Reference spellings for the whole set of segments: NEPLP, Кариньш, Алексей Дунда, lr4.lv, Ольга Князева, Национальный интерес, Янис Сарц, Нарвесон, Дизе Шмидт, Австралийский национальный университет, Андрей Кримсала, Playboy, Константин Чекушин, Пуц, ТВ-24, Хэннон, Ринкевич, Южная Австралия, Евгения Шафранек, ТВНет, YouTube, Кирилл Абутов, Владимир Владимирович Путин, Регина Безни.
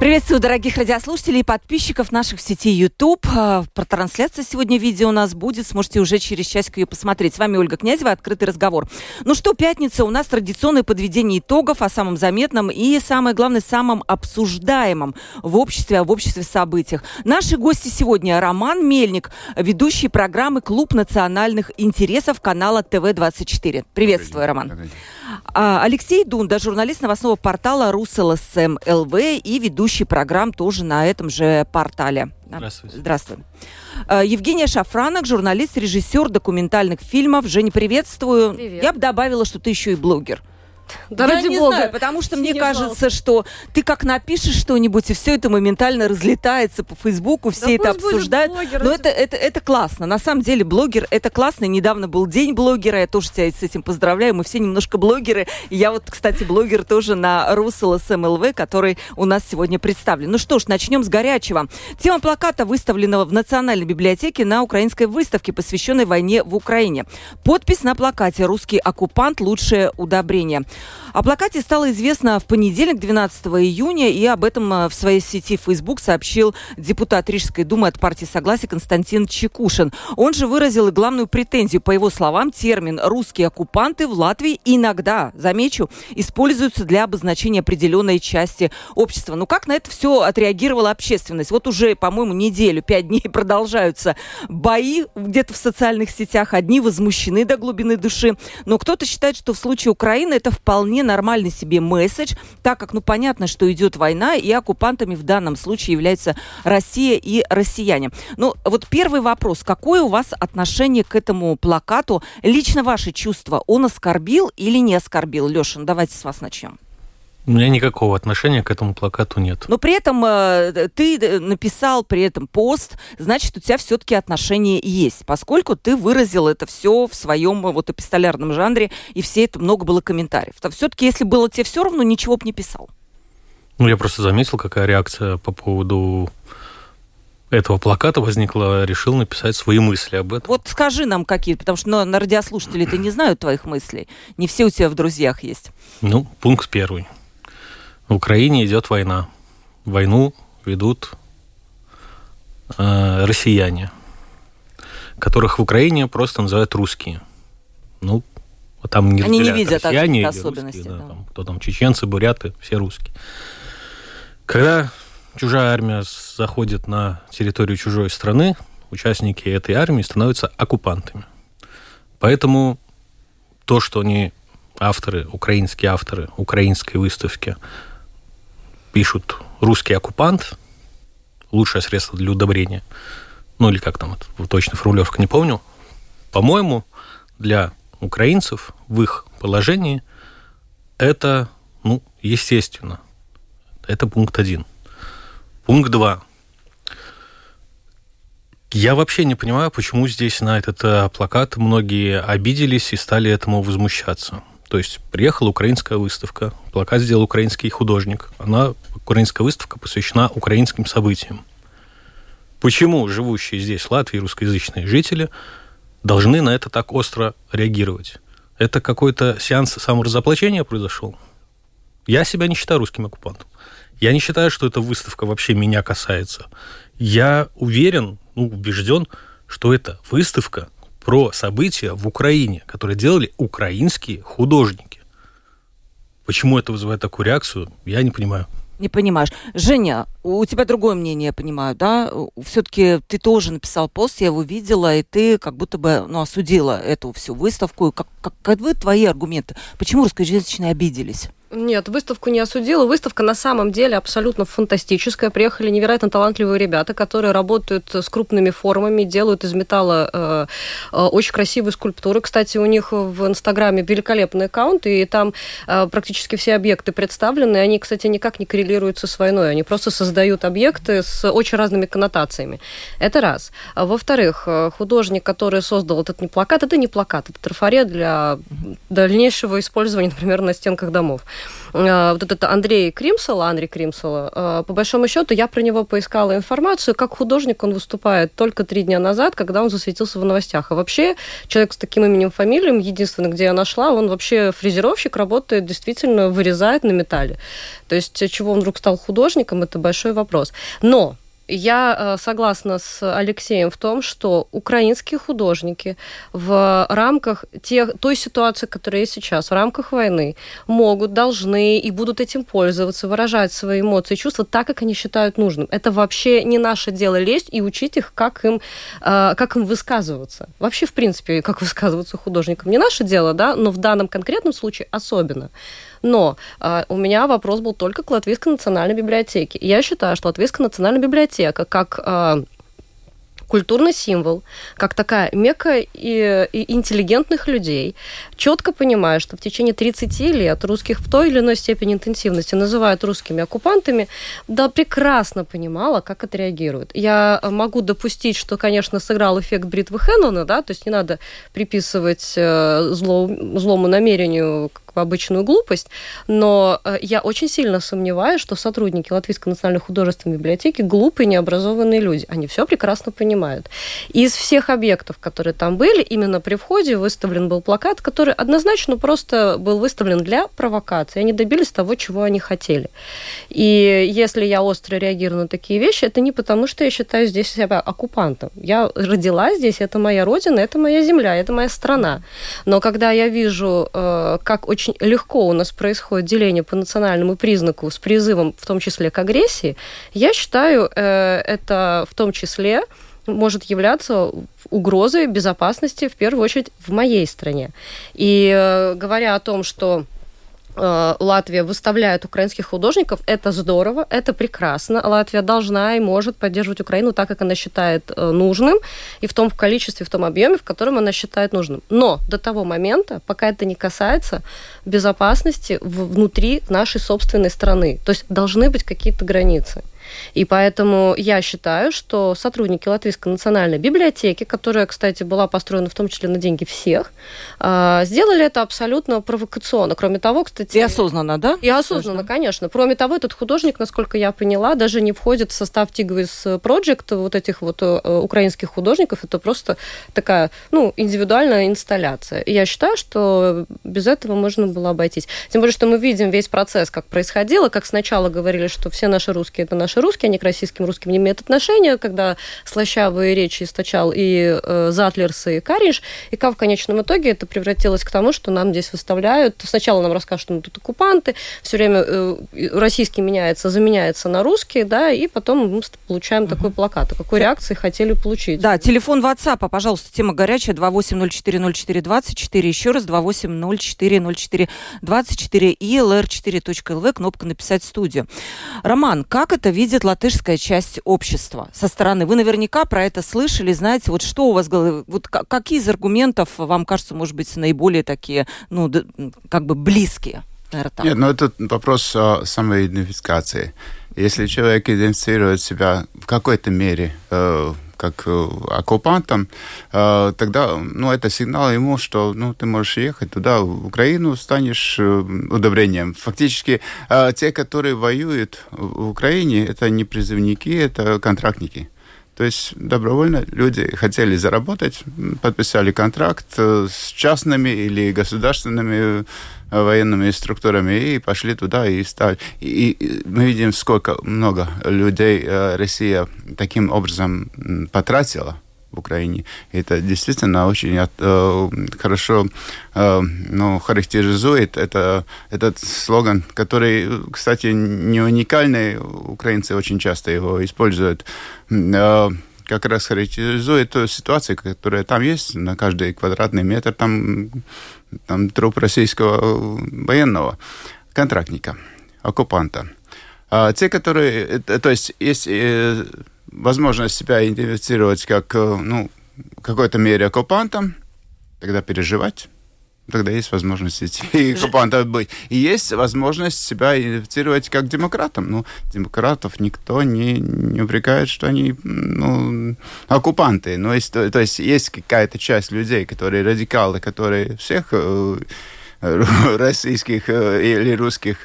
Приветствую дорогих радиослушателей и подписчиков наших в сети YouTube. Про трансляцию сегодня видео у нас будет. Сможете уже через часик ее посмотреть. С вами Ольга Князева, «Открытый разговор». Ну что, пятница, у нас традиционное подведение итогов о самом заметном и, самое главное, самом обсуждаемом в обществе, об обществе событиях. Наши гости сегодня Роман Мельник, ведущий программы «Клуб национальных интересов» канала ТВ-24. Приветствую, Роман. Алексей Дунда, журналист новостного портала Rus.LSM.lv и ведущий программ тоже на этом же портале. Здравствуйте. Здравствуйте. Евгения Шафранек, журналист, режиссер документальных фильмов. Жень, приветствую. Привет. Я бы добавила, что ты еще и блогер. Да я ради не бога. Знаю, потому что мне кажется, что ты как напишешь что-нибудь, и все это моментально разлетается по Фейсбуку, все это обсуждают. Но это классно. На самом деле блогер – это классно. Недавно был день блогера, я тоже тебя с этим поздравляю. Мы все немножко блогеры. Я вот, кстати, блогер тоже на Rus.LSM.lv, который у нас сегодня представлен. Ну что ж, начнем с горячего. Тема плаката, выставленного в Национальной библиотеке на украинской выставке, посвященной войне в Украине. Подпись на плакате «Русский оккупант. Лучшее удобрение». О плакате стало известно в понедельник, 12 июня, и об этом в своей сети Facebook сообщил депутат Рижской думы от партии Согласия Константин Чекушин. Он же выразил и главную претензию. По его словам, термин «русские оккупанты» в Латвии иногда, замечу, используется для обозначения определенной части общества. Ну как на это все отреагировала общественность? Вот уже, по-моему, неделю, 5 дней продолжаются бои где-то в социальных сетях. Одни возмущены до глубины души, но кто-то считает, что в случае Украины это вполне нормальный себе месседж, так как, ну, понятно, что идет война, и оккупантами в данном случае являются Россия и россияне. Ну, вот первый вопрос. Какое у вас отношение к этому плакату? Лично ваши чувства, он оскорбил или не оскорбил? Леша, ну, давайте с вас начнем. У меня никакого отношения к этому плакату нет. Но при этом ты написал при этом пост, значит, у тебя все-таки отношения есть, поскольку ты выразил это все в своем вот эпистолярном жанре, и все это много было комментариев. То все-таки, если было тебе все равно, ничего бы не писал. Ну, я просто заметил, какая реакция по поводу этого плаката возникла, решил написать свои мысли об этом. Вот скажи нам какие, потому что на радиослушатели-то не знают твоих мыслей, не все у тебя в друзьях есть. Ну, пункт первый. В Украине идет война. Войну ведут россияне, которых в Украине просто называют русские. Ну, там не они не видят россияне или особенностей, русские, да. Там, кто там, чеченцы, буряты, все русские. Когда чужая армия заходит на территорию чужой страны, участники этой армии становятся оккупантами. Поэтому то, что они, авторы украинской выставки, пишут «русский оккупант» – лучшее средство для удобрения. Ну, или как там, точно формулировка не помню. По-моему, для украинцев в их положении это, ну, естественно. Это пункт 1. Пункт 2. Я вообще не понимаю, почему здесь на этот плакат многие обиделись и стали этому возмущаться. То есть приехала украинская выставка, плакат сделал украинский художник. Украинская выставка посвящена украинским событиям. Почему живущие здесь в Латвии русскоязычные жители должны на это так остро реагировать? Это какой-то сеанс саморазоблачения произошел? Я себя не считаю русским оккупантом. Я не считаю, что эта выставка вообще меня касается. Я уверен, убежден, что это выставка про события в Украине, которые делали украинские художники. Почему это вызывает такую реакцию, я не понимаю. Не понимаешь. Женя, у тебя другое мнение, я понимаю, да? Все-таки ты тоже написал пост, я его видела, и ты как будто бы осудила эту всю выставку. Как твои аргументы? Почему русскоязычные обиделись? Нет, выставку не осудила. Выставка на самом деле абсолютно фантастическая. Приехали невероятно талантливые ребята, которые работают с крупными формами, делают из металла очень красивые скульптуры. Кстати, у них в Инстаграме великолепный аккаунт, и там практически все объекты представлены. Они, кстати, никак не коррелируются с войной. Они просто создают объекты с очень разными коннотациями. Это раз. Во-вторых, художник, который создал этот плакат, это не плакат, это трафарет для дальнейшего использования, например, на стенках домов. Вот этот Андрей Кримсала, по большому счету, я про него поискала информацию, как художник он выступает только 3 дня назад, когда он засветился в новостях. А вообще, человек с таким именем, фамилием, единственное, где я нашла, он вообще фрезеровщик, работает, действительно вырезает на металле. То есть, чего он вдруг стал художником, это большой вопрос. Но я согласна с Алексеем в том, что украинские художники в рамках той ситуации, которая есть сейчас, в рамках войны, могут, должны и будут этим пользоваться, выражать свои эмоции и чувства так, как они считают нужным. Это вообще не наше дело лезть и учить их, как им высказываться. Вообще, в принципе, как высказываться художникам. Не наше дело, да, но в данном конкретном случае особенно. Но у меня вопрос был только к Латвийской национальной библиотеке. Я считаю, что Латвийская национальная библиотека как культурный символ, как такая мекка и интеллигентных людей, четко понимает, что в течение 30 лет русских в той или иной степени интенсивности называют русскими оккупантами, да, прекрасно понимала, как отреагирует. Я могу допустить, что, конечно, сыграл эффект бритвы Хэннона, да, то есть не надо приписывать злому намерению обычную глупость, но я очень сильно сомневаюсь, что сотрудники Латвийской национальной художественной библиотеки глупые, необразованные люди. Они все прекрасно понимают. И из всех объектов, которые там были, именно при входе выставлен был плакат, который однозначно просто был выставлен для провокации. Они добились того, чего они хотели. И если я остро реагирую на такие вещи, это не потому, что я считаю здесь себя оккупантом. Я родилась здесь, это моя родина, это моя земля, это моя страна. Но когда я вижу, как очень легко у нас происходит деление по национальному признаку с призывом, в том числе, к агрессии, я считаю, это в том числе может являться угрозой безопасности, в первую очередь, в моей стране. И говоря о том, что Латвия выставляет украинских художников, это здорово, это прекрасно. Латвия должна и может поддерживать Украину так, как она считает нужным, и в том количестве, в том объеме, в котором она считает нужным. Но до того момента, пока это не касается безопасности внутри нашей собственной страны, то есть должны быть какие-то границы. И поэтому я считаю, что сотрудники Латвийской национальной библиотеки, которая, кстати, была построена в том числе на деньги всех, сделали это абсолютно провокационно. Кроме того, кстати... И осознанно, да? И осознанно, конечно. Кроме того, этот художник, насколько я поняла, даже не входит в состав TIGVIS Project вот этих вот украинских художников. Это просто такая, индивидуальная инсталляция. И я считаю, что без этого можно было обойтись. Тем более, что мы видим весь процесс, как происходило, как сначала говорили, что все наши русские — это наши русские, они к русским не имеют отношения, когда слащавые речи источал и Затлерс, и Кариньш, и как в конечном итоге это превратилось к тому, что нам здесь выставляют. Сначала нам расскажут, что мы тут оккупанты, все время российский меняется, заменяется на русский, да, и потом мы получаем такой плакат. Какой реакции хотели получить? Да, телефон WhatsApp, пожалуйста, тема горячая, 28040424, еще раз 28040424 и lr4.lv, кнопка «Написать в студию». Роман, как это видит латышская часть общества со стороны? Вы наверняка про это слышали, знаете, вот что у вас в голове, вот какие из аргументов вам кажется, может быть, наиболее такие, близкие? Наверное, нет, это вопрос о самоидентификации. Если человек идентифицирует себя в какой-то мере как оккупантом, тогда, это сигнал ему, что, ты можешь ехать туда, в Украину, станешь удобрением. Фактически, те, которые воюют в Украине, это не призывники, это контрактники. То есть добровольно люди хотели заработать, подписали контракт с частными или государственными военными структурами и пошли туда и стали. И мы видим, сколько много людей Россия таким образом потратила в Украине. Это действительно очень хорошо характеризует этот слоган, который, кстати, не уникальный. Украинцы очень часто его используют. Как раз характеризует ту ситуацию, которая там есть. На каждый квадратный метр там труп российского военного, контрактника, оккупанта. Те, которые, то есть, есть возможность себя идентифицировать как, ну, в какой-то мере оккупантом, тогда переживать, тогда есть возможность идти оккупантом быть. И есть возможность себя идентифицировать как демократом. Ну, демократов никто не упрекает, что они, ну, оккупанты. Но есть, то есть есть какая-то часть людей, которые радикалы, которые всех российских или русских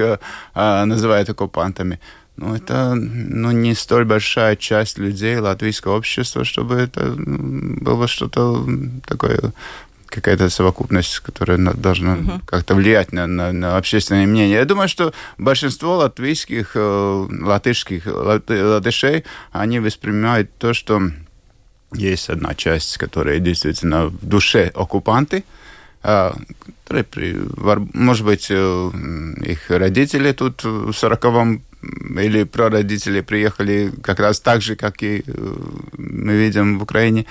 называют оккупантами. Ну, это, ну, не столь большая часть людей латвийского общества, чтобы это было что-то такое, какая-то совокупность, которая должна как-то влиять на общественное мнение. Я думаю, что большинство латвийских, латышей, они воспринимают то, что есть одна часть, которая действительно в душе оккупанты, которые, может быть, их родители тут в 40-м или прародители приехали как раз так же, как и мы видим в Украине.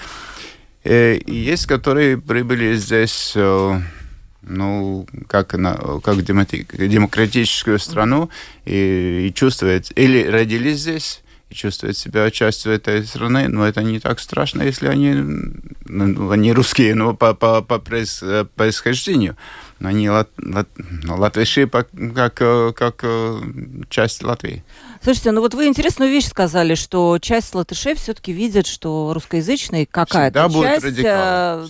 И есть, которые прибыли здесь, ну, как демократическую страну и чувствуют, или родились здесь, и чувствуют себя частью этой страны, но это не так страшно, если они русские, но по происхождению. Они латвиши как часть Латвии. Слушайте, ну вот вы интересную вещь сказали, что часть латышей все-таки видит, что русскоязычные какая-то часть,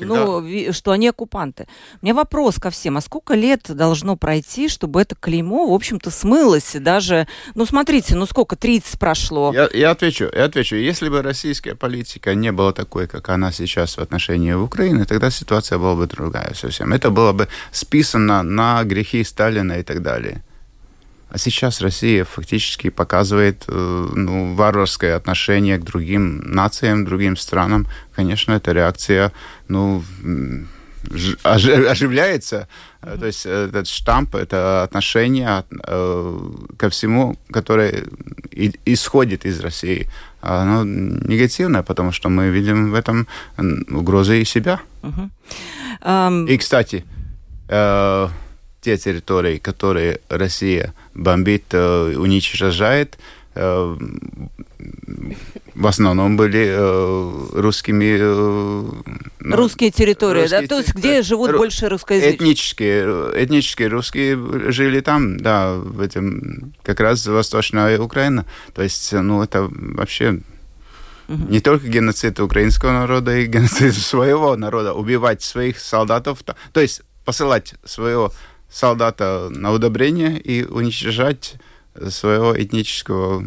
ну, что они оккупанты. У меня вопрос ко всем. А сколько лет должно пройти, чтобы это клеймо, в общем-то, смылось? И даже, ну, смотрите, ну сколько, 30 прошло? Я отвечу. Если бы российская политика не была такой, как она сейчас в отношении Украины, тогда ситуация была бы другая совсем. Это было бы список на грехи Сталина и так далее. А сейчас Россия фактически показывает, ну, варварское отношение к другим нациям, другим странам. Конечно, эта реакция, ну, оживляется. То есть этот штамп, это отношение ко всему, которое исходит из России, оно негативное, потому что мы видим в этом угрозы и себя. И, кстати, те территории, которые Россия бомбит, уничтожает, в основном были русскими... Русские территории, русские, да? То есть где живут больше русскоязычных? Этнические русские жили там, да, в этом, как раз Восточная Украина. То есть, ну, это вообще... Не только геноцид украинского народа, и геноцид своего народа. Убивать своих солдатов, то есть посылать своего солдата на удобрение и уничтожать своего этнического...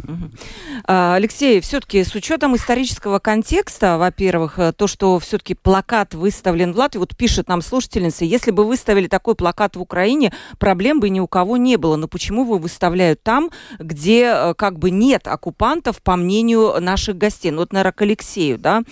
Алексей, все-таки с учетом исторического контекста, во-первых, то, что все-таки плакат выставлен в Латвии, вот пишет нам слушательница, если бы выставили такой плакат в Украине, проблем бы ни у кого не было. Но почему его выставляют там, где как бы нет оккупантов, по мнению наших гостей? Ну, вот, наверное, к Алексею, да?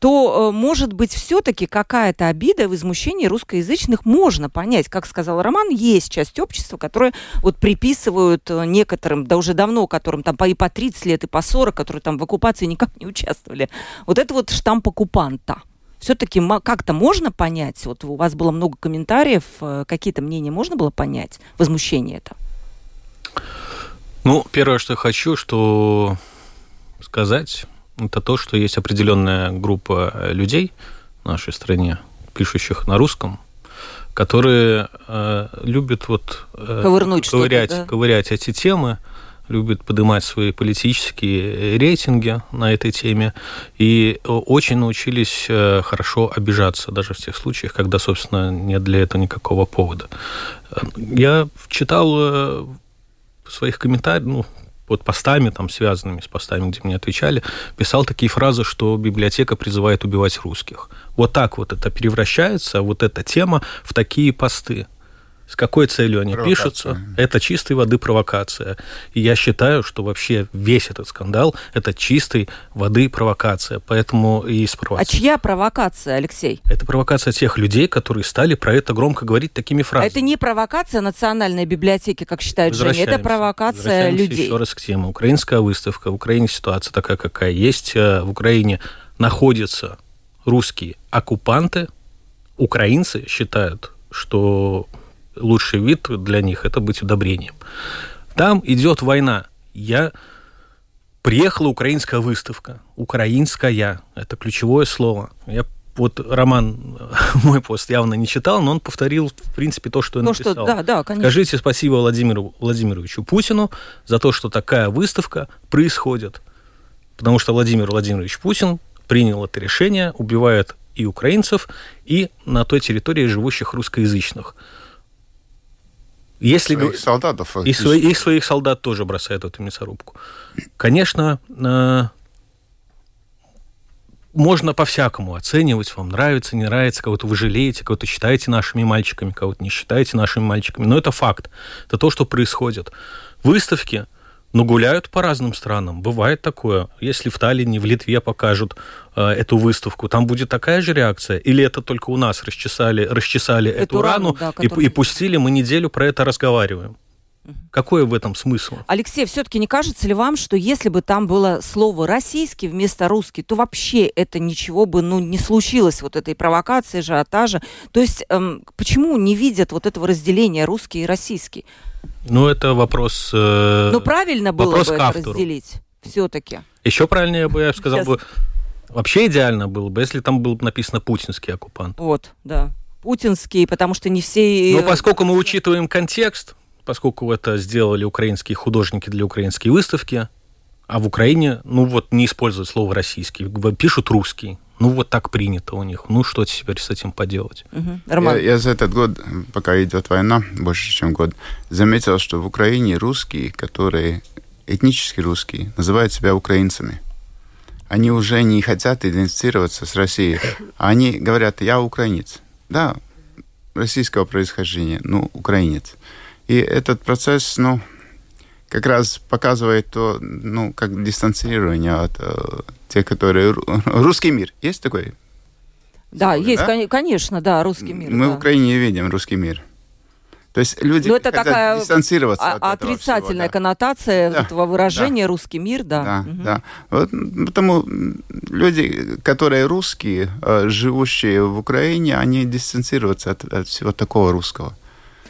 То, может быть, все-таки какая-то обида и возмущение русскоязычных можно понять. Как сказал Роман, есть часть общества, которая вот приписывают... некоторым, да уже давно, которым там и по 30 лет, и по 40, которые там в оккупации никак не участвовали. Вот это вот штамп оккупанта. Все-таки как-то можно понять? Вот у вас было много комментариев, какие-то мнения можно было понять? Возмущение это? Ну, первое, что я хочу сказать, это то, что есть определенная группа людей в нашей стране, пишущих на русском, которые любят вот ковырять эти темы, любят поднимать свои политические рейтинги на этой теме, и очень научились хорошо обижаться, даже в тех случаях, когда, собственно, нет для этого никакого повода. Я читал в своих комментариях, ну, под постами, там, связанными с постами, где мне отвечали, писал такие фразы, что библиотека призывает убивать русских. Вот так вот это превращается, вот эта тема, в такие посты. С какой целью они пишутся? Это чистой воды провокация. И я считаю, что вообще весь этот скандал – это чистой воды провокация. Поэтому и спровоцировали. А чья провокация, Алексей? Это провокация тех людей, которые стали про это громко говорить такими фразами. А это не провокация национальной библиотеки, как считает Женя, это провокация людей. Еще раз к теме. Украинская выставка, в Украине ситуация такая, какая есть. В Украине находятся русские оккупанты. Украинцы считают, что лучший вид для них – это быть удобрением. Там идет война. Приехала украинская выставка. Украинская – это ключевое слово. Вот Роман мой пост явно не читал, но он повторил, в принципе, то, что я написал. Да, конечно. Скажите спасибо Владимиру Владимировичу Путину за то, что такая выставка происходит. Потому что Владимир Владимирович Путин принял это решение, убивает и украинцев, и на той территории живущих русскоязычных. Если... своих солдатов. И своих солдат тоже бросает в эту мясорубку. Конечно... Можно по-всякому оценивать, вам нравится, не нравится, кого-то вы жалеете, кого-то считаете нашими мальчиками, кого-то не считаете нашими мальчиками. Но это факт, это то, что происходит. Выставки, но гуляют по разным странам, бывает такое. Если в Таллине, в Литве покажут эту выставку, там будет такая же реакция? Или это только у нас расчесали эту рану, да, которую... и пустили, мы неделю про это разговариваем? Какой в этом смысл? Алексей, все-таки не кажется ли вам, что если бы там было слово «российский» вместо «русский», то вообще это ничего бы не случилось, вот этой провокации, ажиотажа? То есть почему не видят вот этого разделения «русский» и «российский»? Это вопрос... Но правильно было бы это разделить все-таки? Еще правильнее бы, я сказал бы, вообще идеально было бы, если там было бы написано «путинский оккупант». Вот, да, «путинский», потому что не все... Но поскольку мы учитываем контекст... Поскольку это сделали украинские художники для украинской выставки, а в Украине, не используют слово «российский», пишут «русский». Так принято у них. Что теперь с этим поделать? Угу. Роман. Я за этот год, пока идет война, больше чем год, заметил, что в Украине русские, которые этнически русские, называют себя украинцами. Они уже не хотят идентифицироваться с Россией. Они говорят, я украинец. Да, российского происхождения, украинец. И этот процесс, как раз показывает то, как дистанцирование от тех, которые... Русский мир. Есть такой? Да, слово, есть, да? Конечно, да, русский мир. Мы в Украине видим русский мир. То есть люди хотят дистанцироваться от этого всего. Отрицательная коннотация этого выражения «русский мир», да. Да, угу. Да. Потому люди, которые русские, живущие в Украине, они дистанцируются от всего такого русского.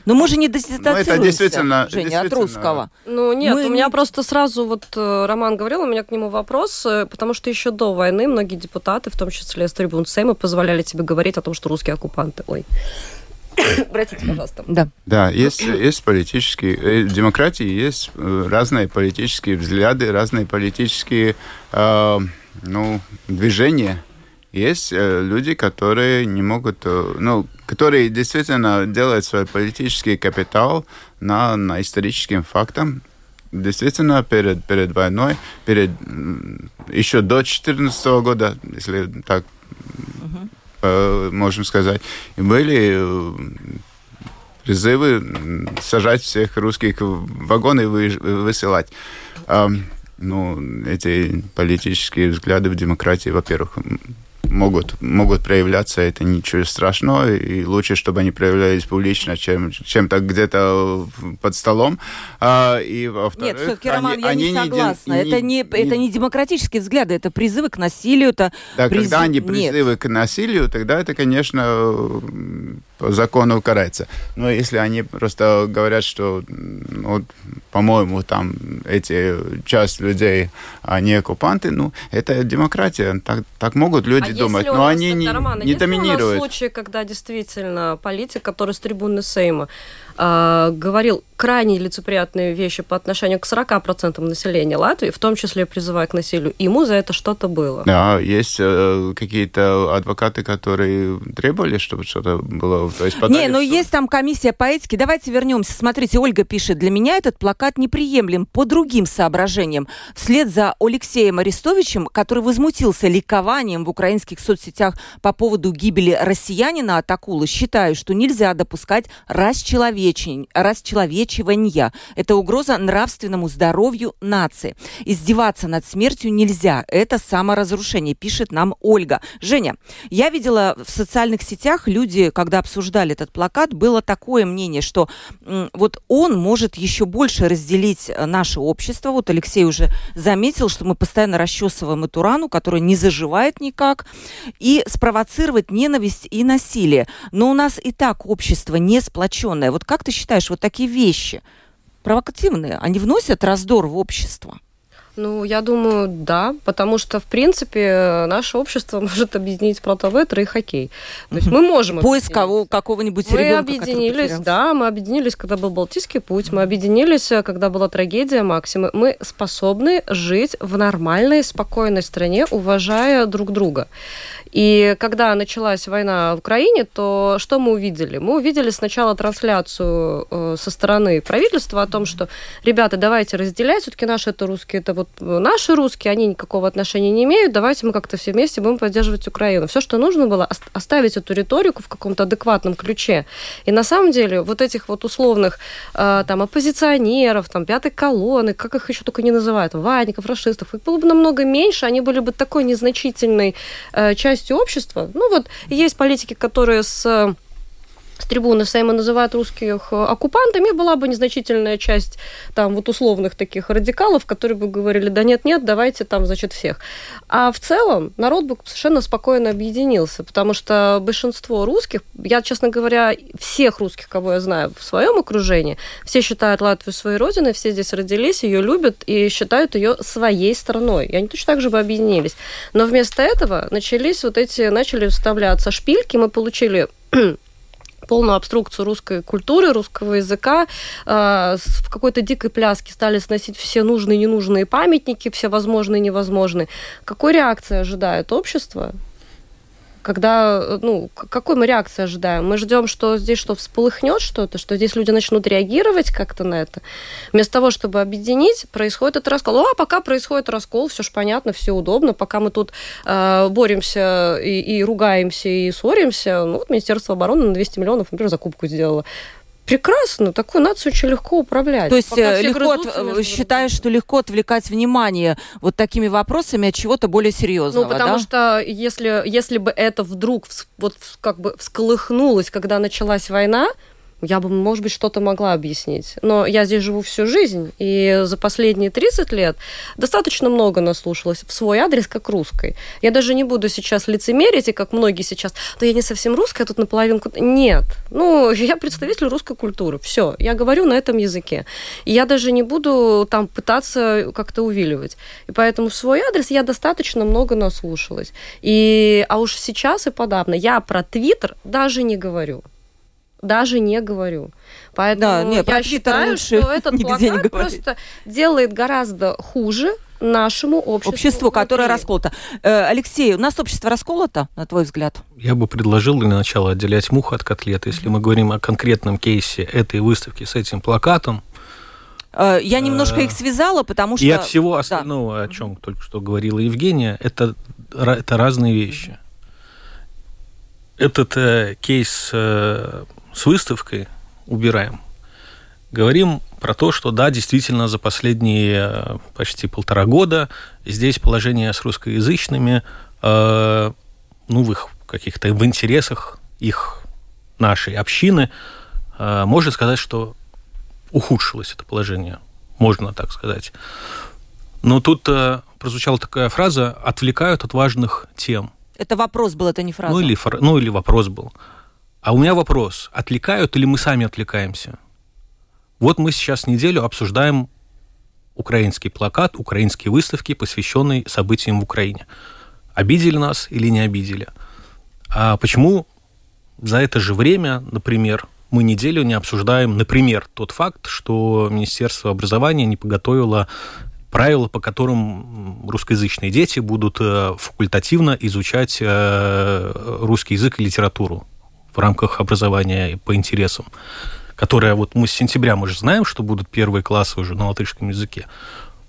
Но мы же не дистанцируемся, это действительно от русского. Нет, у меня просто сразу, Роман говорил, у меня к нему вопрос, потому что еще до войны многие депутаты, в том числе с трибун Сейма, позволяли тебе говорить о том, что русские оккупанты. Ой, обратите, пожалуйста. Да, есть политические... демократии, есть разные политические взгляды, разные политические движения. Есть люди, которые не могут... которые действительно делают свой политический капитал на историческим фактам. Действительно, перед войной, еще до 2014 года, если так можем сказать, были призывы сажать всех русских в вагон и высылать. Эти политические взгляды в демократии, во-первых, могут проявляться, это ничего страшного, и лучше, чтобы они проявлялись публично, чем так где-то под столом. И, во-вторых, нет, все-таки, Роман, я не согласна. Это не демократические взгляды, это призывы к насилию. Когда они призывы к насилию, тогда это, конечно, по закону карается. Но если они просто говорят, что, по-моему, там эти часть людей, они оккупанты, это демократия. Так могут люди думать, но они не доминируют. Есть ли у нас случаи, когда действительно политик, который с трибуны Сейма говорил крайне лицеприятные вещи по отношению к 40% населения Латвии, в том числе призывая к насилию, ему за это что-то было? Да, есть какие-то адвокаты, которые требовали, чтобы что-то было. То есть подали, есть там комиссия по этике. Давайте вернемся. Смотрите, Ольга пишет, для меня этот плакат неприемлем по другим соображениям. Вслед за Алексеем Арестовичем, который возмутился ликованием в украинских соцсетях по поводу гибели россиянина Атакулы, считаю, что нельзя допускать расчеловечивания. Это угроза нравственному здоровью нации. Издеваться над смертью нельзя. Это саморазрушение, пишет нам Ольга. Женя, я видела в социальных сетях, люди, когда обсуждали этот плакат, было такое мнение, что он может еще больше разделить наше общество. Вот Алексей уже заметил, что мы постоянно расчесываем эту рану, которая не заживает никак, и спровоцировать ненависть и насилие. Но у нас и так общество не сплоченное. Вот Как ты считаешь, вот такие вещи провокативные, они вносят раздор в общество? Ну, я думаю, да, потому что, в принципе, наше общество может объединить протоветры и хоккей. То есть мы можем... Поиск какого-нибудь ребенка, который потерялся. Да, мы объединились, когда был Балтийский путь, мы объединились, когда была трагедия Максима. Мы способны жить в нормальной, спокойной стране, уважая друг друга. И когда началась война в Украине, то что мы увидели? Мы увидели сначала трансляцию со стороны правительства о том, что, ребята, давайте разделять, все-таки наши это русские, это вот наши русские, они никакого отношения не имеют, давайте мы как-то все вместе будем поддерживать Украину. Все, что нужно было, оставить эту риторику в каком-то адекватном ключе. И на самом деле вот этих вот условных там, оппозиционеров, там, пятой колонны, как их еще только не называют, ватников, рашистов, их было бы намного меньше, они были бы такой незначительной частью общества. Ну вот есть политики, которые с трибуны Сейма называют русских оккупантами, была бы незначительная часть там вот условных таких радикалов, которые бы говорили, да нет-нет, давайте там, значит, всех. А в целом народ бы совершенно спокойно объединился, потому что большинство русских, я, честно говоря, всех русских, кого я знаю в своем окружении, все считают Латвию своей родиной, все здесь родились, ее любят и считают ее своей страной. И они точно так же бы объединились. Но вместо этого начали вставляться шпильки, мы получили... полную обструкцию русской культуры, русского языка. В какой-то дикой пляске стали сносить все нужные и ненужные памятники, все возможные и невозможные. Какой реакции ожидает общество? Какой мы реакции ожидаем? Мы ждем, что здесь всполыхнет что-то, что здесь люди начнут реагировать как-то на это. Вместо того, чтобы объединить, происходит этот раскол. Пока происходит раскол, все ж понятно, все удобно. Пока мы тут боремся и ругаемся, и ссоримся, Министерство обороны на 200 миллионов, например, закупку сделало. Прекрасно, такую нацию очень легко управлять. То есть считаешь, что легко отвлекать внимание вот такими вопросами от чего-то более серьезного, потому что если бы это вдруг всколыхнулось, когда началась война, я бы, может быть, что-то могла объяснить. Но я здесь живу всю жизнь, и за последние 30 лет достаточно много наслушалась в свой адрес, как русской. Я даже не буду сейчас лицемерить, и как многие сейчас, я не совсем русская, тут наполовинку... Нет. Я представитель русской культуры. Все, я говорю на этом языке. И я даже не буду там пытаться как-то увиливать. И поэтому в свой адрес я достаточно много наслушалась. А уж сейчас и подавно. Я про Твиттер даже не говорю. Поэтому я считаю, что этот плакат просто делает гораздо хуже нашему обществу. Обществу, которое расколото. Алексей, у нас общество расколото, на твой взгляд? Я бы предложил для начала отделять муху от котлеты. Если мы говорим о конкретном кейсе этой выставки с этим плакатом, я немножко их связала, потому что... И от всего остального, о чем только что говорила Евгения, это разные вещи. Этот кейс... с выставкой убираем. Говорим про то, что да, действительно, за последние почти 1,5 года здесь положение с русскоязычными в интересах их, нашей общины, можно сказать, что ухудшилось это положение. Можно так сказать. Но тут прозвучала такая фраза «отвлекают от важных тем». Это вопрос был, это не фраза. Или вопрос был. А у меня вопрос, отвлекают или мы сами отвлекаемся? Вот мы сейчас неделю обсуждаем украинский плакат, украинские выставки, посвященные событиям в Украине. Обидели нас или не обидели? А почему за это же время, например, мы неделю не обсуждаем, например, тот факт, что Министерство образования не подготовило правила, по которым русскоязычные дети будут факультативно изучать русский язык и литературу в рамках образования по интересам, которое вот мы с сентября, мы же знаем, что будут первые классы уже на латышском языке.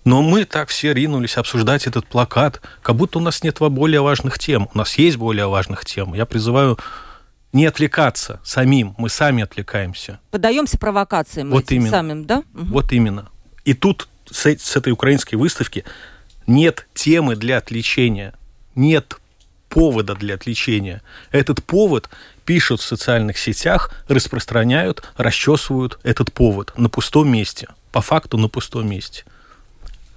Но мы так все ринулись обсуждать этот плакат, как будто у нас нет более важных тем. У нас есть более важных тем. Я призываю не отвлекаться самим. Мы сами отвлекаемся. Поддаемся провокациям самим, да? Вот именно. И тут с этой украинской выставки нет темы для отвлечения. Нет повода для отвлечения. Этот повод пишут в социальных сетях, распространяют, расчесывают этот повод на пустом месте. По факту на пустом месте.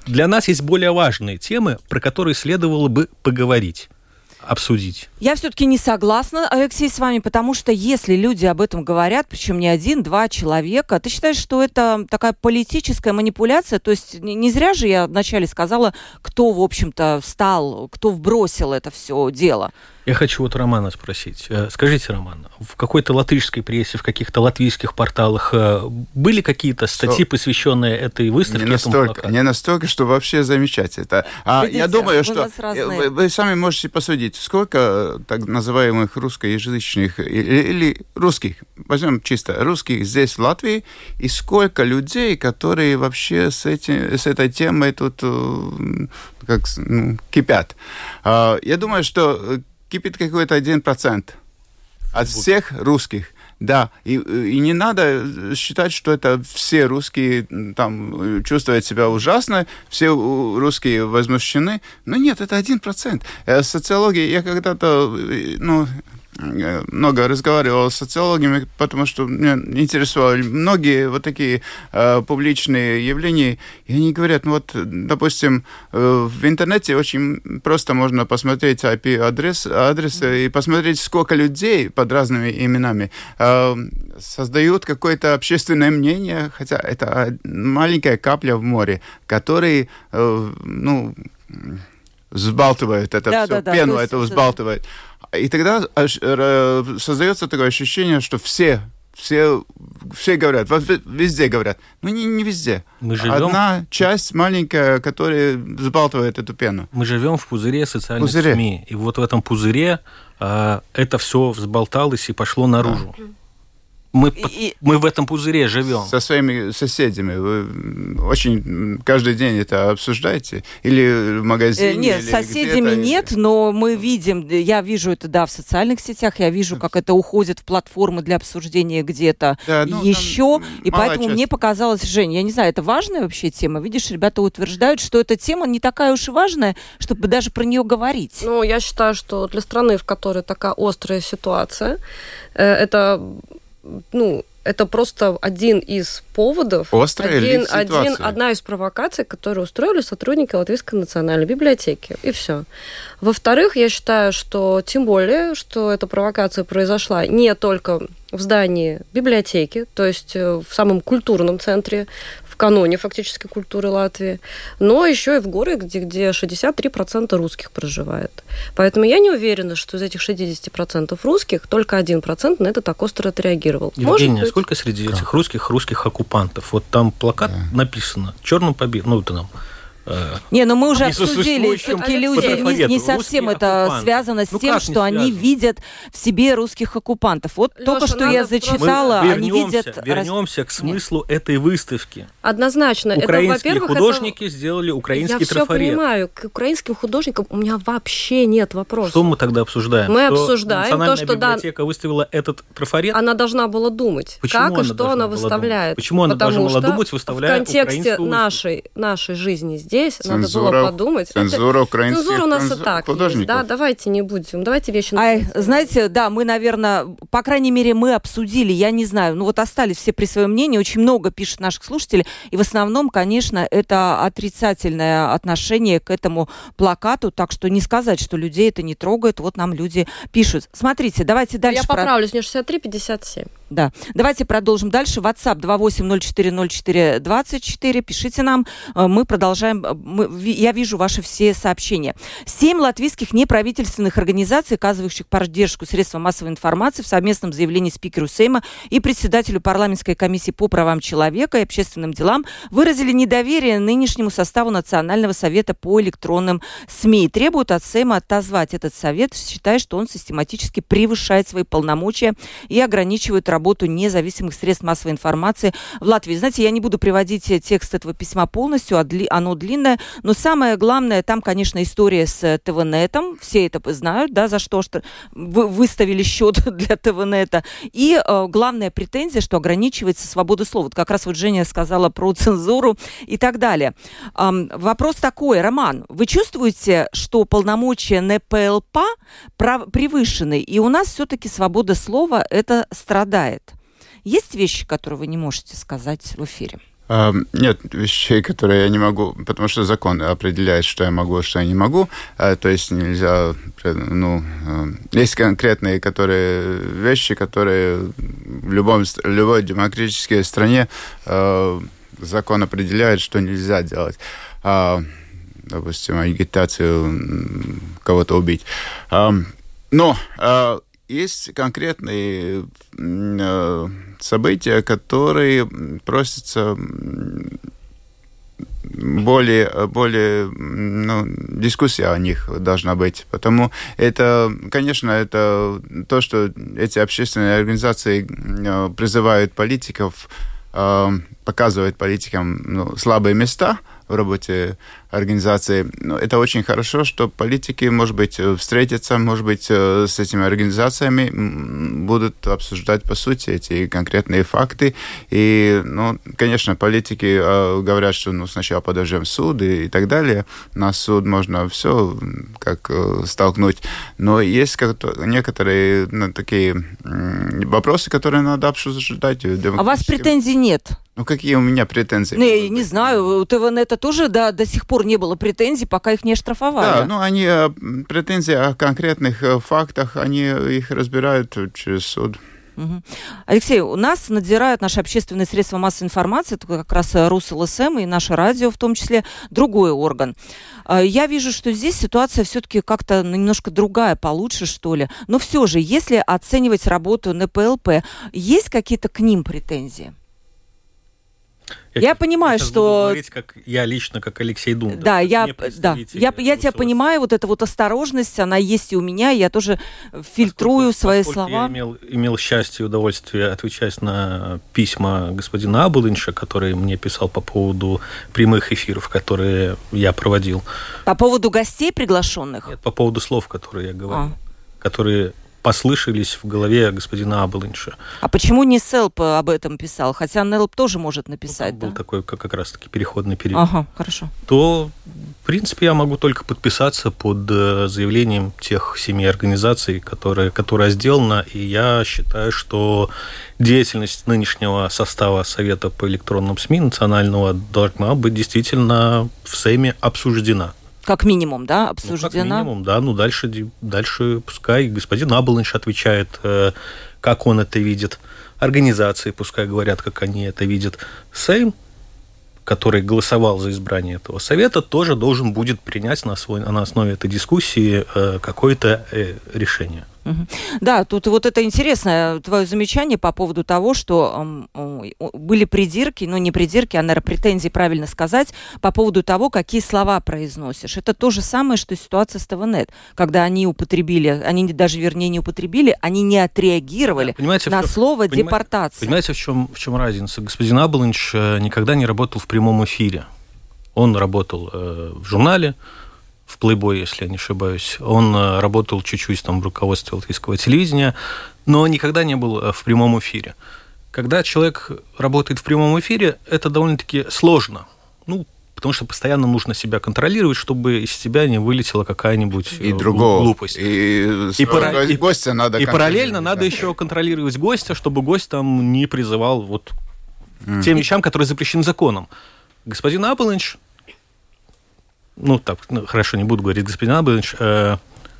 Для нас есть более важные темы, про которые следовало бы поговорить. обсудить. Я все-таки не согласна, Алексей, с вами, потому что если люди об этом говорят, причем не один, два человека, ты считаешь, что это такая политическая манипуляция? То есть не зря же я вначале сказала, кто, в общем-то, встал, кто вбросил это все дело. Я хочу вот Романа спросить. Скажите, Роман, в какой-то латышской прессе, в каких-то латвийских порталах были какие-то статьи, посвященные этой выставке? Не настолько, что вообще замечать это. Видите, я думаю, что вы сами можете посудить, сколько так называемых русскоязычных или русских, возьмем чисто русских здесь в Латвии, и сколько людей, которые вообще с этой темой тут кипят. Я думаю, что кипит какой-то 1% от всех русских. Да, и не надо считать, что это все русские там чувствуют себя ужасно, все русские возмущены. Но нет, это 1%. Социология, я когда-то, много разговаривал с социологами, потому что меня интересовали многие вот такие публичные явления. И они говорят, допустим, в интернете очень просто можно посмотреть IP-адресы и посмотреть, сколько людей под разными именами создают какое-то общественное мнение, хотя это маленькая капля в море, которые, взбалтывают это все, пену это взбалтывает. И тогда создается такое ощущение, что все говорят, везде говорят. Ну, не везде. Одна часть маленькая, которая взбалтывает эту пену. Мы живем в пузыре социальных СМИ. И вот в этом пузыре это все взболталось и пошло наружу. Да. Мы в этом пузыре живем. Со своими соседями вы очень каждый день это обсуждаете? Или в магазине? Нет, с соседями нет, но мы видим, я вижу это, в социальных сетях, я вижу, как это уходит в платформы для обсуждения где-то еще, и поэтому мне показалось, Жень, я не знаю, это важная вообще тема? Видишь, ребята утверждают, что эта тема не такая уж и важная, чтобы даже про нее говорить. Я считаю, что для страны, в которой такая острая ситуация, это просто один из поводов, одна из провокаций, которую устроили сотрудники Латвийской национальной библиотеки. И все. Во-вторых, я считаю, что тем более, что эта провокация произошла не только в здании библиотеки, то есть в самом культурном центре, в каноне фактически культуры Латвии, но еще и в городе, где 63% русских проживает. Поэтому я не уверена, что из этих 60% русских только 1% на это так остро отреагировал. Евгения, сколько среди этих русских оккупантов? Вот там плакат написано черным по белому, мы уже обсудили, все-таки люди не совсем это связано с тем, что они видят в себе русских оккупантов. Вот Лёша, только что я зачитала, они видят... Вернемся к смыслу этой выставки. Однозначно. Украинские художники сделали украинский трафарет. Я все понимаю, к украинским художникам у меня вообще нет вопросов. Что мы тогда обсуждаем? Мы обсуждаем то, что... Национальная библиотека выставила этот трафарет? Она должна была думать, как и что она выставляет. Почему она должна была думать, выставляя украинскую выставку? В контексте нашей жизни здесь цензура, надо было подумать. Цензура украинских художников. Цензура у нас и так есть, давайте не будем, давайте вещи... Знаете, мы, наверное, по крайней мере, мы обсудили, я не знаю, остались все при своем мнении, очень много пишет наших слушателей, и в основном, конечно, это отрицательное отношение к этому плакату, так что не сказать, что людей это не трогает, вот нам люди пишут. Смотрите, давайте дальше... Я поправлюсь, мне 63, 57. Да. Давайте продолжим дальше. WhatsApp 28040424. Пишите нам. Мы продолжаем. Я вижу ваши все сообщения. 7 латвийских неправительственных организаций, оказывающих поддержку средствам массовой информации, в совместном заявлении спикеру Сейма и председателю парламентской комиссии по правам человека и общественным делам выразили недоверие нынешнему составу Национального совета по электронным СМИ. Требуют от Сейма отозвать этот совет, считая, что он систематически превышает свои полномочия и ограничивает работу независимых средств массовой информации в Латвии. Знаете, я не буду приводить текст этого письма полностью, оно длинное, но самое главное, там, конечно, история с ТВ-нетом, все это знают, за что выставили счет для ТВ-нета, и главная претензия, что ограничивается свобода слова. Как раз Женя сказала про цензуру и так далее. Вопрос такой, Роман, вы чувствуете, что полномочия НЕПЛП превышены, и у нас все-таки свобода слова это страдает? Есть вещи, которые вы не можете сказать в эфире? Нет вещей, которые я не могу, потому что закон определяет, что я могу, что я не могу. То есть нельзя, есть конкретные вещи, которые в любой демократической стране закон определяет, что нельзя делать. Допустим, агитацию, кого-то убить. Но есть конкретные события, которые просятся более дискуссия о них должна быть. Потому это то, что эти общественные организации призывают политиков, показывают политикам слабые места в работе организации. Это очень хорошо, что политики, может быть, встретятся, может быть, с этими организациями, будут обсуждать, по сути, эти конкретные факты. И, конечно, политики говорят, что сначала подождем суд и так далее. На суд можно все как столкнуть. Но есть некоторые такие вопросы, которые надо обсуждать. А у вас претензий нет? Какие у меня претензии? Я не знаю. У ТВН-то тоже до сих пор не было претензий, пока их не оштрафовали. Да, они претензии о конкретных фактах, они их разбирают через суд. Угу. Алексей, у нас надзирают наши общественные средства массовой информации, это как раз Rus.LSM и наше радио, в том числе, другой орган. Я вижу, что здесь ситуация все-таки как-то немножко другая, получше, что ли. Но все же, если оценивать работу НЕПЛП, есть какие-то к ним претензии? Я понимаю, что... Буду говорить, как я лично, как Алексей Дунда. Да, я тебя понимаю, вот эта вот осторожность, она есть и у меня, я тоже фильтрую свои слова. Я имел счастье и удовольствие отвечать на письма господина Абулинша, который мне писал по поводу прямых эфиров, которые я проводил. По поводу гостей приглашенных? Нет, по поводу слов, которые я говорил, которые послышались в голове господина Абулинша. А почему не СЭЛП об этом писал? Хотя НЛП тоже может написать, да? Был такой как раз-таки переходный период. Ага, хорошо. То, в принципе, я могу только подписаться под заявлением тех семи организаций, которая сделана, и я считаю, что деятельность нынешнего состава Совета по электронным СМИ национального должна быть действительно в Сейме обсуждена. Как минимум, да, обсуждена? Как минимум, да. Дальше пускай господин Абулинш отвечает, как он это видит. Организации пускай говорят, как они это видят. Сейм, который голосовал за избрание этого совета, тоже должен будет принять на основе этой дискуссии какое-то решение. Да, тут вот это интересное твое замечание по поводу того, что были придирки, не придирки, а, наверное, претензии, правильно сказать, по поводу того, какие слова произносишь. Это то же самое, что ситуация с ТВНет, когда они не отреагировали на слово депортация. Понимаете, в чем разница? Господин Абулинш никогда не работал в прямом эфире. Он работал в журнале, в Playboy, если я не ошибаюсь. Он работал чуть-чуть там в руководстве латвийского телевидения, но никогда не был в прямом эфире. Когда человек работает в прямом эфире, это довольно-таки сложно. Потому что постоянно нужно себя контролировать, чтобы из себя не вылетела какая-нибудь глупость. И гостя надо контролировать. И параллельно надо еще контролировать гостя, чтобы гость там не призывал к тем вещам, которые запрещены законом. Господин Абулинш... хорошо, не буду говорить, господин Абулинш,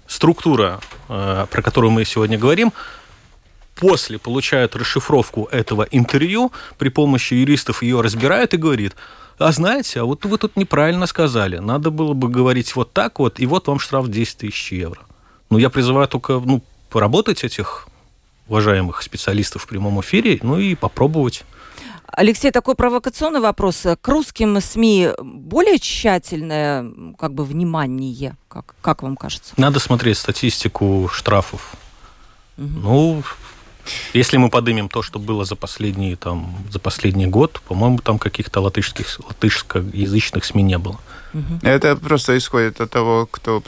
структура, про которую мы сегодня говорим, после получают расшифровку этого интервью, при помощи юристов ее разбирают и говорит: а знаете, а вот вы тут неправильно сказали, надо было бы говорить вот так вот, и вот вам штраф 10 тысяч евро. Я призываю только, поработать этих уважаемых специалистов в прямом эфире, и попробовать. Алексей, такой провокационный вопрос. К русским СМИ более тщательное внимание, как вам кажется? Надо смотреть статистику штрафов. Угу. Если мы поднимем то, что было за последний год, по-моему, там каких-то латышскоязычных СМИ не было. Это просто исходит от того, кто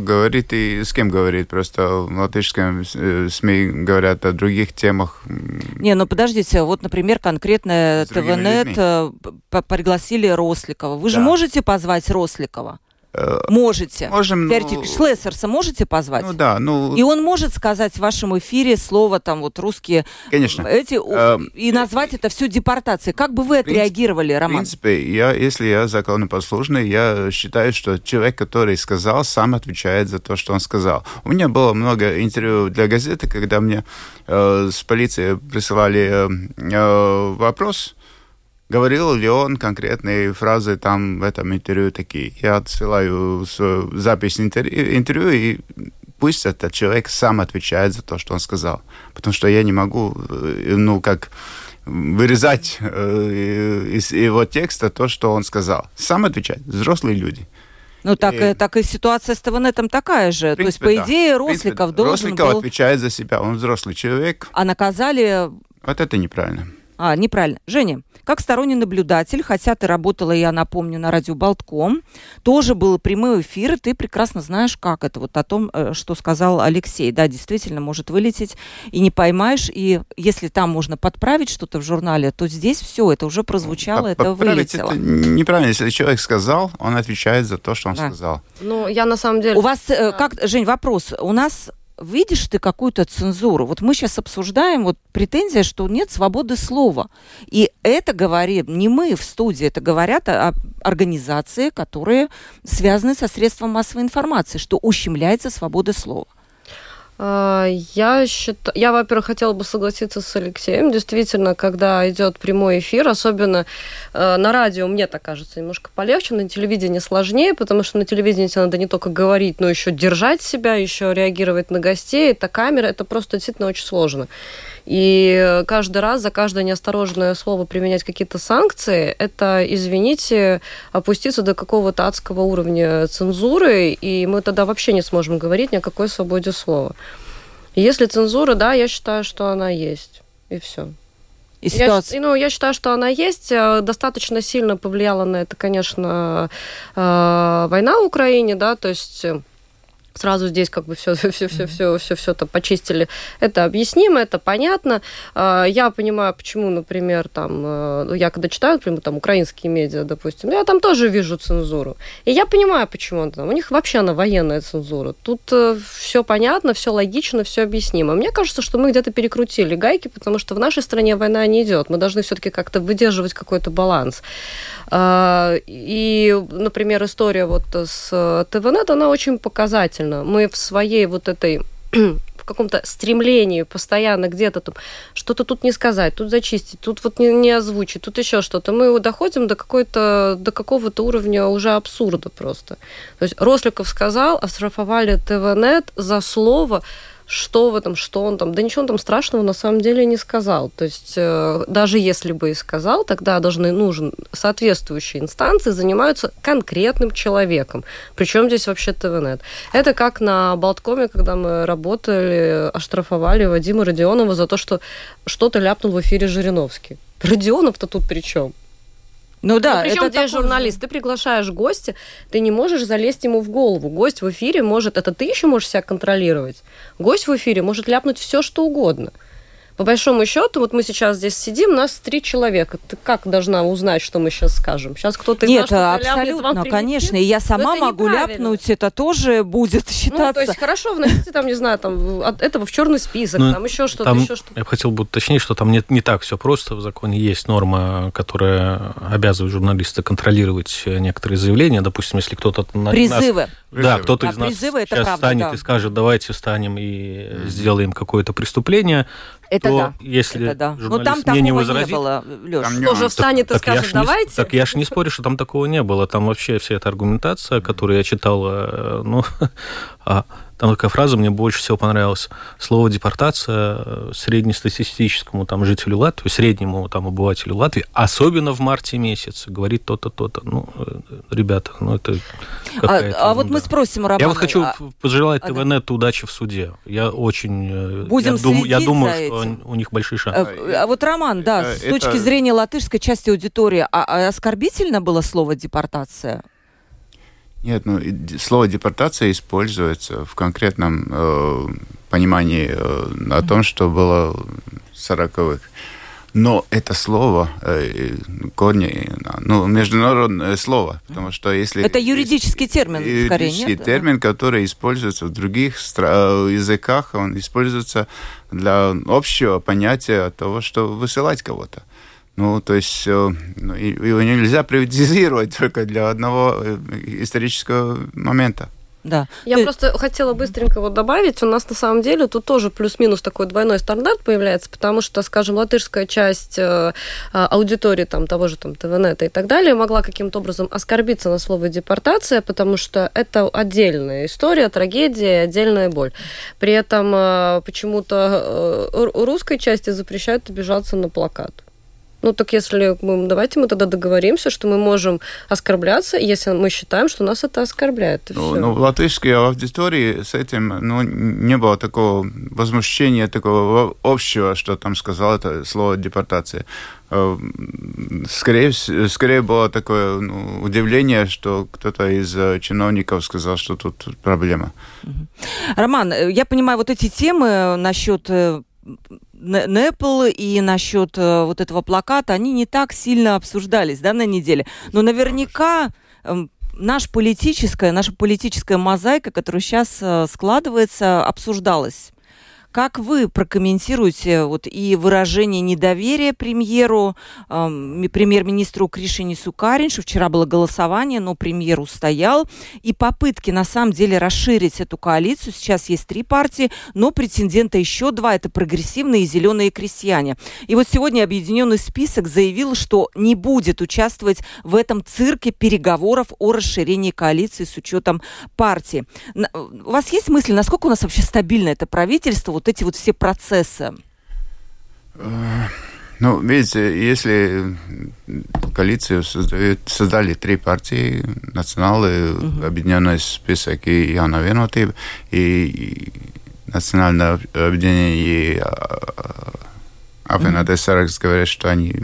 говорит и с кем говорит. Просто в латышском СМИ говорят о других темах. Подождите, например, конкретно ТВНет пригласили Росликова. Вы же можете позвать Росликова? Можете. Можем. Теоретически, Шлессерса можете позвать? Ну да. И он может сказать в вашем эфире слово там вот русские... Конечно. И назвать это все депортацией. Как бы вы отреагировали, Роман? В принципе, если я законопослушный, я считаю, что человек, который сказал, сам отвечает за то, что он сказал. У меня было много интервью для газеты, когда мне с полиции присылали вопрос, говорил ли он конкретные фразы там в этом интервью такие. Я отсылаю запись интервью, и пусть этот человек сам отвечает за то, что он сказал. Потому что я не могу, вырезать из его текста то, что он сказал. Сам отвечает. Взрослые люди. Так и ситуация с ТВНетом такая же. В принципе, то есть, по идее, Росликов должен Росликов отвечает за себя. Он взрослый человек. А наказали... Вот это неправильно. Неправильно. Женя, как сторонний наблюдатель, хотя ты работала, я напомню, на радио «Болтком», тоже был прямой эфир, и ты прекрасно знаешь, как это, вот о том, что сказал Алексей. Да, действительно, может вылететь, и не поймаешь, и если там можно подправить что-то в журнале, то здесь все, это уже прозвучало, это вылетело. Это неправильно, если человек сказал, он отвечает за то, что он сказал. Я на самом деле... У вас, Жень, вопрос, у нас... Видишь ты какую-то цензуру? Вот мы сейчас обсуждаем претензия, что нет свободы слова. И это говорим не мы в студии, это говорят организации, которые связаны со средством массовой информации, что ущемляется свобода слова. Я, во-первых, хотела бы согласиться с Алексеем. Действительно, когда идет прямой эфир, особенно на радио, мне так кажется, немножко полегче, на телевидении сложнее, потому что на телевидении тебе надо не только говорить, но еще держать себя, еще реагировать на гостей. Это камера, это просто действительно очень сложно. И каждый раз за каждое неосторожное слово применять какие-то санкции, это, извините, опуститься до какого-то адского уровня цензуры, и мы тогда вообще не сможем говорить ни о какой свободе слова. Если цензура, да, я считаю, что она есть, и все. Я считаю, что она есть. Достаточно сильно повлияла на это, конечно, война в Украине, да, то есть... Сразу здесь все почистили. Это объяснимо, это понятно. Я понимаю, почему, например, я когда читаю, например, украинские медиа, допустим, я там тоже вижу цензуру. И я понимаю, почему она там. У них вообще она военная цензура. Тут все понятно, все логично, все объяснимо. Мне кажется, что мы где-то перекрутили гайки, потому что в нашей стране война не идет. Мы должны все-таки как-то выдерживать какой-то баланс. И, например, история с ТВНет, она очень показательна. Мы в своей в каком-то стремлении постоянно где-то там что-то тут не сказать, тут зачистить, тут не озвучить, тут еще что-то. Мы доходим до какого-то уровня уже абсурда просто. То есть Росликов сказал, оштрафовали ТВНет за слово, что он там... Да ничего он там страшного на самом деле не сказал. То есть даже если бы и сказал, тогда нужен соответствующие инстанции занимаются конкретным человеком. Причем здесь вообще ТВНет. Это как на Болткоме, когда мы работали, оштрафовали Вадима Родионова за то, что что-то ляпнул в эфире Жириновский. Родионов-то тут при чем? Причем ты журналист, ты приглашаешь гостя, ты не можешь залезть ему в голову. Гость в эфире ты еще можешь себя контролировать. Гость в эфире может ляпнуть все, что угодно. По большому счету, мы сейчас здесь сидим, нас 3 человека. Ты как должна узнать, что мы сейчас скажем? Сейчас кто-то из нас что-то ляпнет, абсолютно, вам конечно. И я сама могу ляпнуть, это тоже будет считаться. То есть хорошо, вносите от этого в черный список, еще что-то. Я бы хотел бы уточнить, что там не так все просто. В законе есть норма, которая обязывает журналиста контролировать некоторые заявления. Допустим, если кто-то... Призывы. Да, кто-то из нас сейчас встанет и скажет, давайте встанем и сделаем какое-то преступление... Если журналист мне не возразит... Тоже встанет и скажет, давайте. Так я ж не спорю, что там такого не было. Там вообще вся эта аргументация, которую я читал, там такая фраза, мне больше всего понравилась. Слово депортация среднестатистическому жителю Латвии, среднему обывателю Латвии, особенно в марте месяце, говорит то-то, то-то. Ребята, это какая-то... мы спросим, Роман. Я хочу пожелать ТВНету удачи в суде. Я очень... Я думаю, что у них большие шансы. Роман, с точки зрения латышской части аудитории, оскорбительно было слово «депортация»? Нет, слово депортация используется в конкретном понимании о том, что было в 40-х. Но это слово, корни, ну, международное слово, потому что если... Это юридический термин, скорее, нет? Юридический термин, который используется в других языках, он используется для общего понятия того, что высылать кого-то. Ну, то есть его нельзя приватизировать только для одного исторического момента. Да. Я просто хотела быстренько вот добавить, у нас на самом деле тут тоже плюс-минус такой двойной стандарт появляется, потому что, скажем, латышская часть аудитории там, того же там, ТВНета и так далее могла каким-то образом оскорбиться на слово депортация, потому что это отдельная история, трагедия, отдельная боль. При этом почему-то русской части запрещают обижаться на плакат. Ну, так если мы... Давайте мы тогда договоримся, что мы можем оскорбляться, если мы считаем, что нас это оскорбляет. Ну, в латышской аудитории с этим, ну, не было такого возмущения, такого общего, что там сказал это слово депортация. Скорее было такое, ну, удивление, что кто-то из чиновников сказал, что тут проблема. Роман, я понимаю, вот эти темы насчет... NEPL и насчет вот этого плаката, они не так сильно обсуждались, да, на неделе. Но наверняка наша политическая мозаика, которая сейчас складывается, обсуждалась. Как вы прокомментируете вот и выражение недоверия премьер-министру Кришинису Кариньшу? Вчера было голосование, но премьер устоял. И попытки, на самом деле, расширить эту коалицию. Сейчас есть 3 партии, но претендента еще 2. Это прогрессивные и зеленые крестьяне. И вот сегодня объединенный список заявил, что не будет участвовать в этом цирке переговоров о расширении коалиции с учетом партии. У вас есть мысли, насколько у нас вообще стабильно это правительство, вот эти вот все процессы? Ну, видите, если коалицию создали 3 партии, националы, объединенный список и Jauna Vienotība, и национальное объединение, и Apvienotās saraksts говорят, что они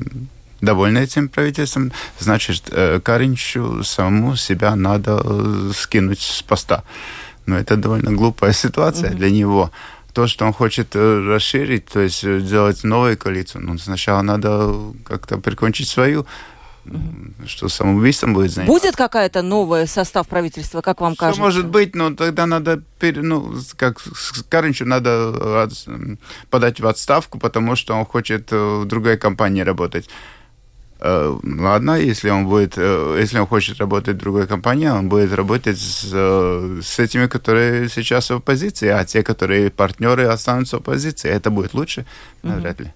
довольны этим правительством, значит, Кариньшу саму себя надо скинуть с поста. Но это довольно глупая ситуация для него. То, что он хочет расширить, то есть делать новую коалицию, ну, сначала надо как-то прикончить свою, что самоубийством будет заниматься. Будет какая-то новая состав правительства, как вам кажется? Что может быть, но тогда надо, как Кариньшу, надо подать в отставку, потому что он хочет в другой компании работать. Ладно, если он хочет работать в другой компании, он будет работать с этими, которые сейчас в оппозиции, а те, которые партнеры, останутся в оппозиции. Это будет лучше, вряд ли.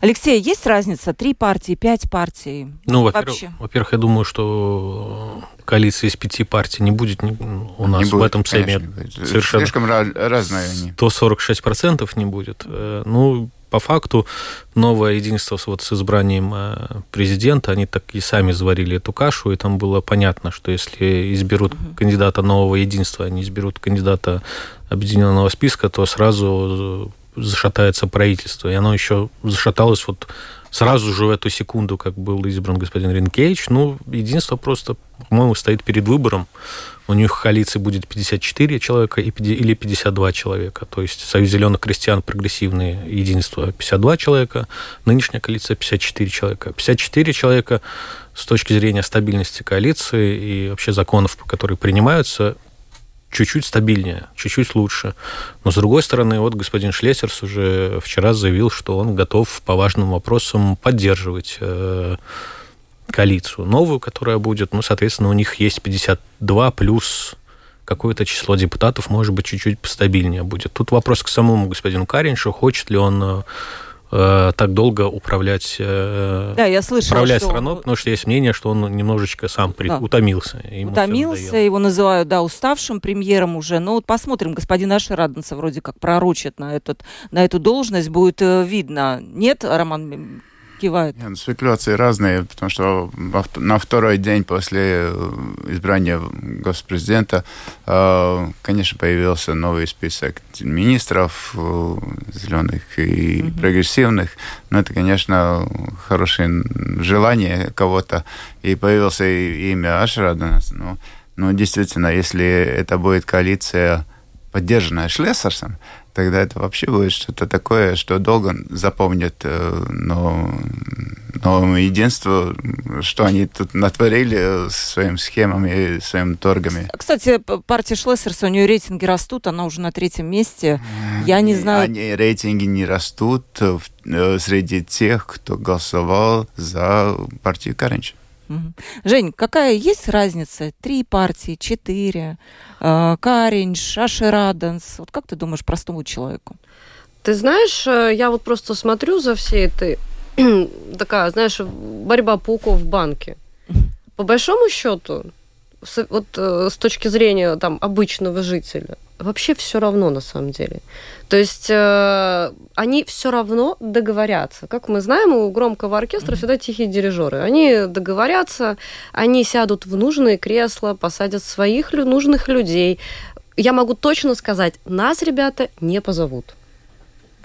Алексей, есть разница? 3 партии, 5 партий? Ну, во-первых, я думаю, что коалиции из 5 партий не будет у нас в этом Сейме. Совершенно. Слишком разные они. 146% не будет. Ну, по факту, новое единство вот с избранием президента, они так и сами заварили эту кашу, и там было понятно, что если изберут кандидата нового единства, они изберут кандидата объединенного списка, то сразу зашатается правительство. И оно еще зашаталось вот сразу же в эту секунду, как был избран господин Ринкевич. Ну, единство просто, по-моему, стоит перед выбором. У них в коалиции будет 54 человека или 52 человека. То есть Союз зеленых крестьян, прогрессивные, единство 52 человека, нынешняя коалиция 54 человека. 54 человека с точки зрения стабильности коалиции и вообще законов, которые принимаются, чуть-чуть стабильнее, чуть-чуть лучше. Но, с другой стороны, вот господин Шлессерс уже вчера заявил, что он готов по важным вопросам поддерживать коалицию новую, которая будет. Ну, соответственно, у них есть 52 плюс какое-то число депутатов, может быть, чуть-чуть постабильнее будет. Тут вопрос к самому господину Кариньшу, хочет ли он так долго управлять, да, я слышала, управлять страной, потому что есть мнение, что он немножечко сам утомился. Утомился, его называют, да, уставшим премьером уже. Но вот посмотрим, господин Ашераденса вроде как пророчит на эту должность, будет видно. Нет, Роман кивает? Нет, спекуляции разные, потому что на 2-й день после избрания госпрезидента, конечно, появился новый список министров, зеленых и прогрессивных. Но это, конечно, хорошее желание кого-то. И появился имя Ашераденс. Но действительно, если это будет коалиция, поддержанная Шлессерсом, тогда это вообще будет что-то такое, что долго запомнят, но единство, что они тут натворили со своими схемами и своими торгами. Кстати, партия Шлессерса, у нее рейтинги растут, она уже на 3-м месте. Я не знаю... Они, рейтинги не растут среди тех, кто голосовал за партию Кариньш. Жень, какая есть разница? 3 партии, 4, Кариньш, Ашераденс. Вот как ты думаешь простому человеку? Ты знаешь, я вот просто смотрю за всей этой такая, знаешь, борьба пауков в банке. По большому счету, вот с точки зрения там обычного жителя, вообще все равно на самом деле. То есть они все равно договорятся. Как мы знаем, у громкого оркестра всегда тихие дирижеры. Они договорятся, они сядут в нужные кресла, посадят своих нужных людей. Я могу точно сказать, нас, ребята, не позовут.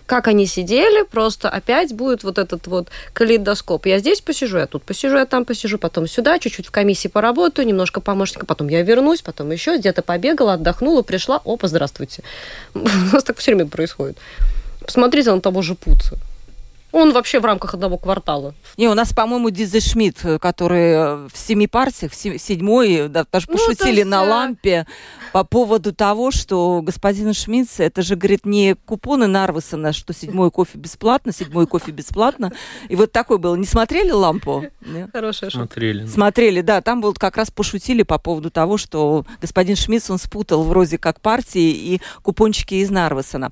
Как они сидели, просто опять будет вот этот вот калейдоскоп. Я здесь посижу, я тут посижу, я там посижу, потом сюда, чуть-чуть в комиссии поработаю, немножко помощника, потом я вернусь, потом еще где-то побегала, отдохнула, пришла, опа, здравствуйте. У нас так все время происходит. Посмотрите на того же Пуца. Он вообще в рамках одного квартала. Не, у нас, по-моему, Дизе Шмидт, который в 7 партиях, в 7-й, да, даже пошутили на лампе по поводу того, что господин Шмидт, это же, говорит, не купоны Нарвесона, что 7-й кофе бесплатно. И вот такой был. Не смотрели «Лампу»? Нет? Хорошая шутка. Смотрели, да. Там вот как раз пошутили по поводу того, что господин Шмидт, он спутал вроде как партии и купончики из Нарвесона.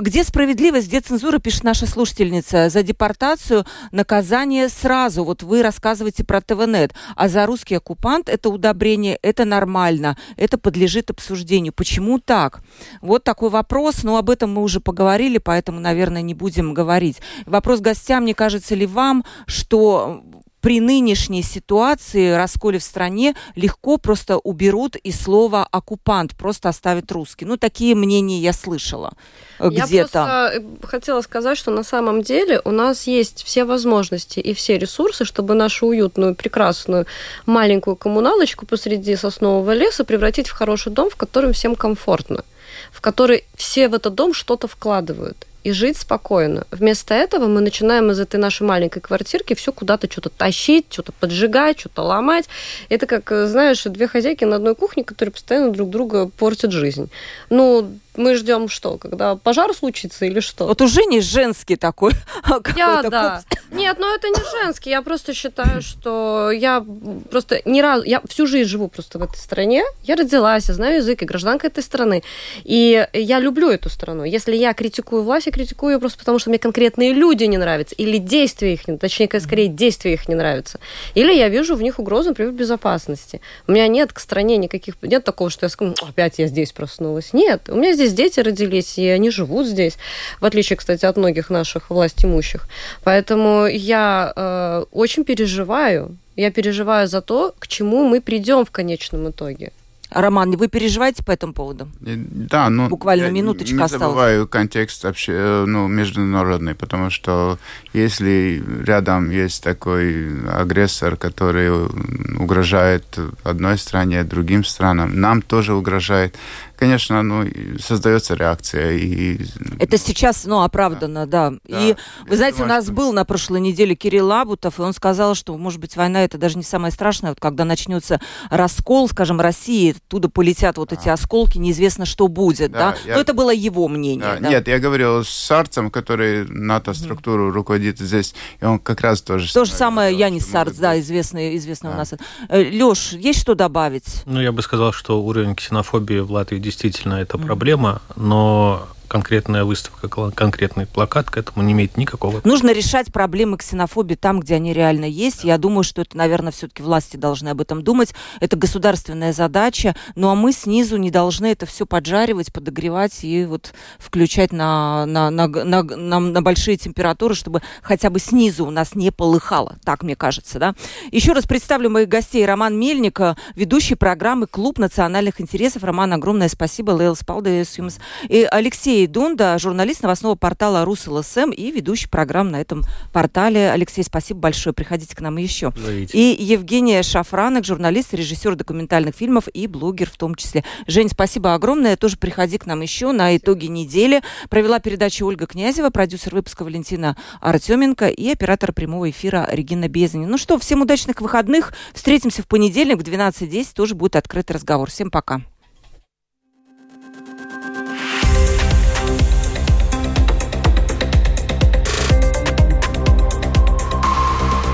Где справедливость, где цензура, пишет наша слушательница. За депортацию наказание сразу. Вот вы рассказываете про ТВНет. А за русский оккупант это удобрение, это нормально, это подлежит обсуждению. Почему так? Вот такой вопрос. Но об этом мы уже поговорили, поэтому, наверное, не будем говорить. Вопрос гостям. Не кажется ли вам, что при нынешней ситуации расколе в стране легко просто уберут и слово «оккупант», просто оставят русский? Ну, такие мнения я слышала где-то. Я просто хотела сказать, что на самом деле у нас есть все возможности и все ресурсы, чтобы нашу уютную, прекрасную маленькую коммуналочку посреди соснового леса превратить в хороший дом, в котором всем комфортно, в который все в этот дом что-то вкладывают. И жить спокойно. Вместо этого мы начинаем из этой нашей маленькой квартирки все куда-то что-то тащить, что-то поджигать, что-то ломать. Это как, знаешь, 2 хозяйки на одной кухне, которые постоянно друг друга портят жизнь. Ну, мы ждем что, когда пожар случится или что? Вот у Жени женский такой. Да. Нет, ну это не женский. Я просто считаю, что я просто ни разу... Я всю жизнь живу просто в этой стране. Я родилась, я знаю язык, я гражданка этой страны. И я люблю эту страну. Если я критикую власть, критикую ее просто потому, что мне конкретные люди не нравятся, или действия их, точнее, скорее, действия их не нравятся. Или я вижу в них угрозу, например, безопасности. У меня нет к стране никаких... Нет такого, что я скажу, опять я здесь проснулась. Нет, у меня здесь дети родились, и они живут здесь. В отличие, кстати, от многих наших властимущих. Поэтому я очень переживаю. Я переживаю за то, к чему мы придем в конечном итоге. Роман, вы переживаете по этому поводу? Да, ну... Буквально минуточка осталась. Не забываю контекст вообще, международный, потому что если рядом есть такой агрессор, который угрожает одной стране, другим странам, нам тоже угрожает. Конечно, создается реакция. Это сейчас, оправданно, да. И вы знаете, думаю, у нас был на прошлой неделе Кирилл Абутов, и он сказал, что, может быть, война это даже не самое страшное. Вот когда начнется раскол, скажем, России, оттуда полетят вот эти осколки, неизвестно, что будет, да? Но это было его мнение. Да. Нет, я говорил с Сарцем, который НАТО-структуру руководит здесь, и он как раз тоже... То же самое Янис Сарц, да, известный у нас. Лёш, есть что добавить? Я бы сказал, что уровень ксенофобии в Латвии действительно это проблема, но конкретная выставка, конкретный плакат к этому не имеет никакого... Нужно решать проблемы ксенофобии там, где они реально есть. Я думаю, что это, наверное, все-таки власти должны об этом думать. Это государственная задача. Ну, а мы снизу не должны это все поджаривать, подогревать и вот включать на большие температуры, чтобы хотя бы снизу у нас не полыхало. Так, мне кажется, да? Еще раз представлю моих гостей. Роман Мельник, ведущий программы «Клуб национальных интересов». Роман, огромное спасибо. И Алексей Алексей Дунда, журналист новостного портала Rus.LSM и ведущий программ на этом портале. Алексей, спасибо большое. Приходите к нам еще. Зовите. И Евгения Шафранек, журналист, режиссер документальных фильмов и блогер в том числе. Жень, спасибо огромное. Тоже приходи к нам еще на итоги недели. Провела передачу Ольга Князева, продюсер выпуска Валентина Артеменко и оператор прямого эфира Регина Безни. Ну что, всем удачных выходных. Встретимся в понедельник в 12:10. Тоже будет открытый разговор. Всем пока.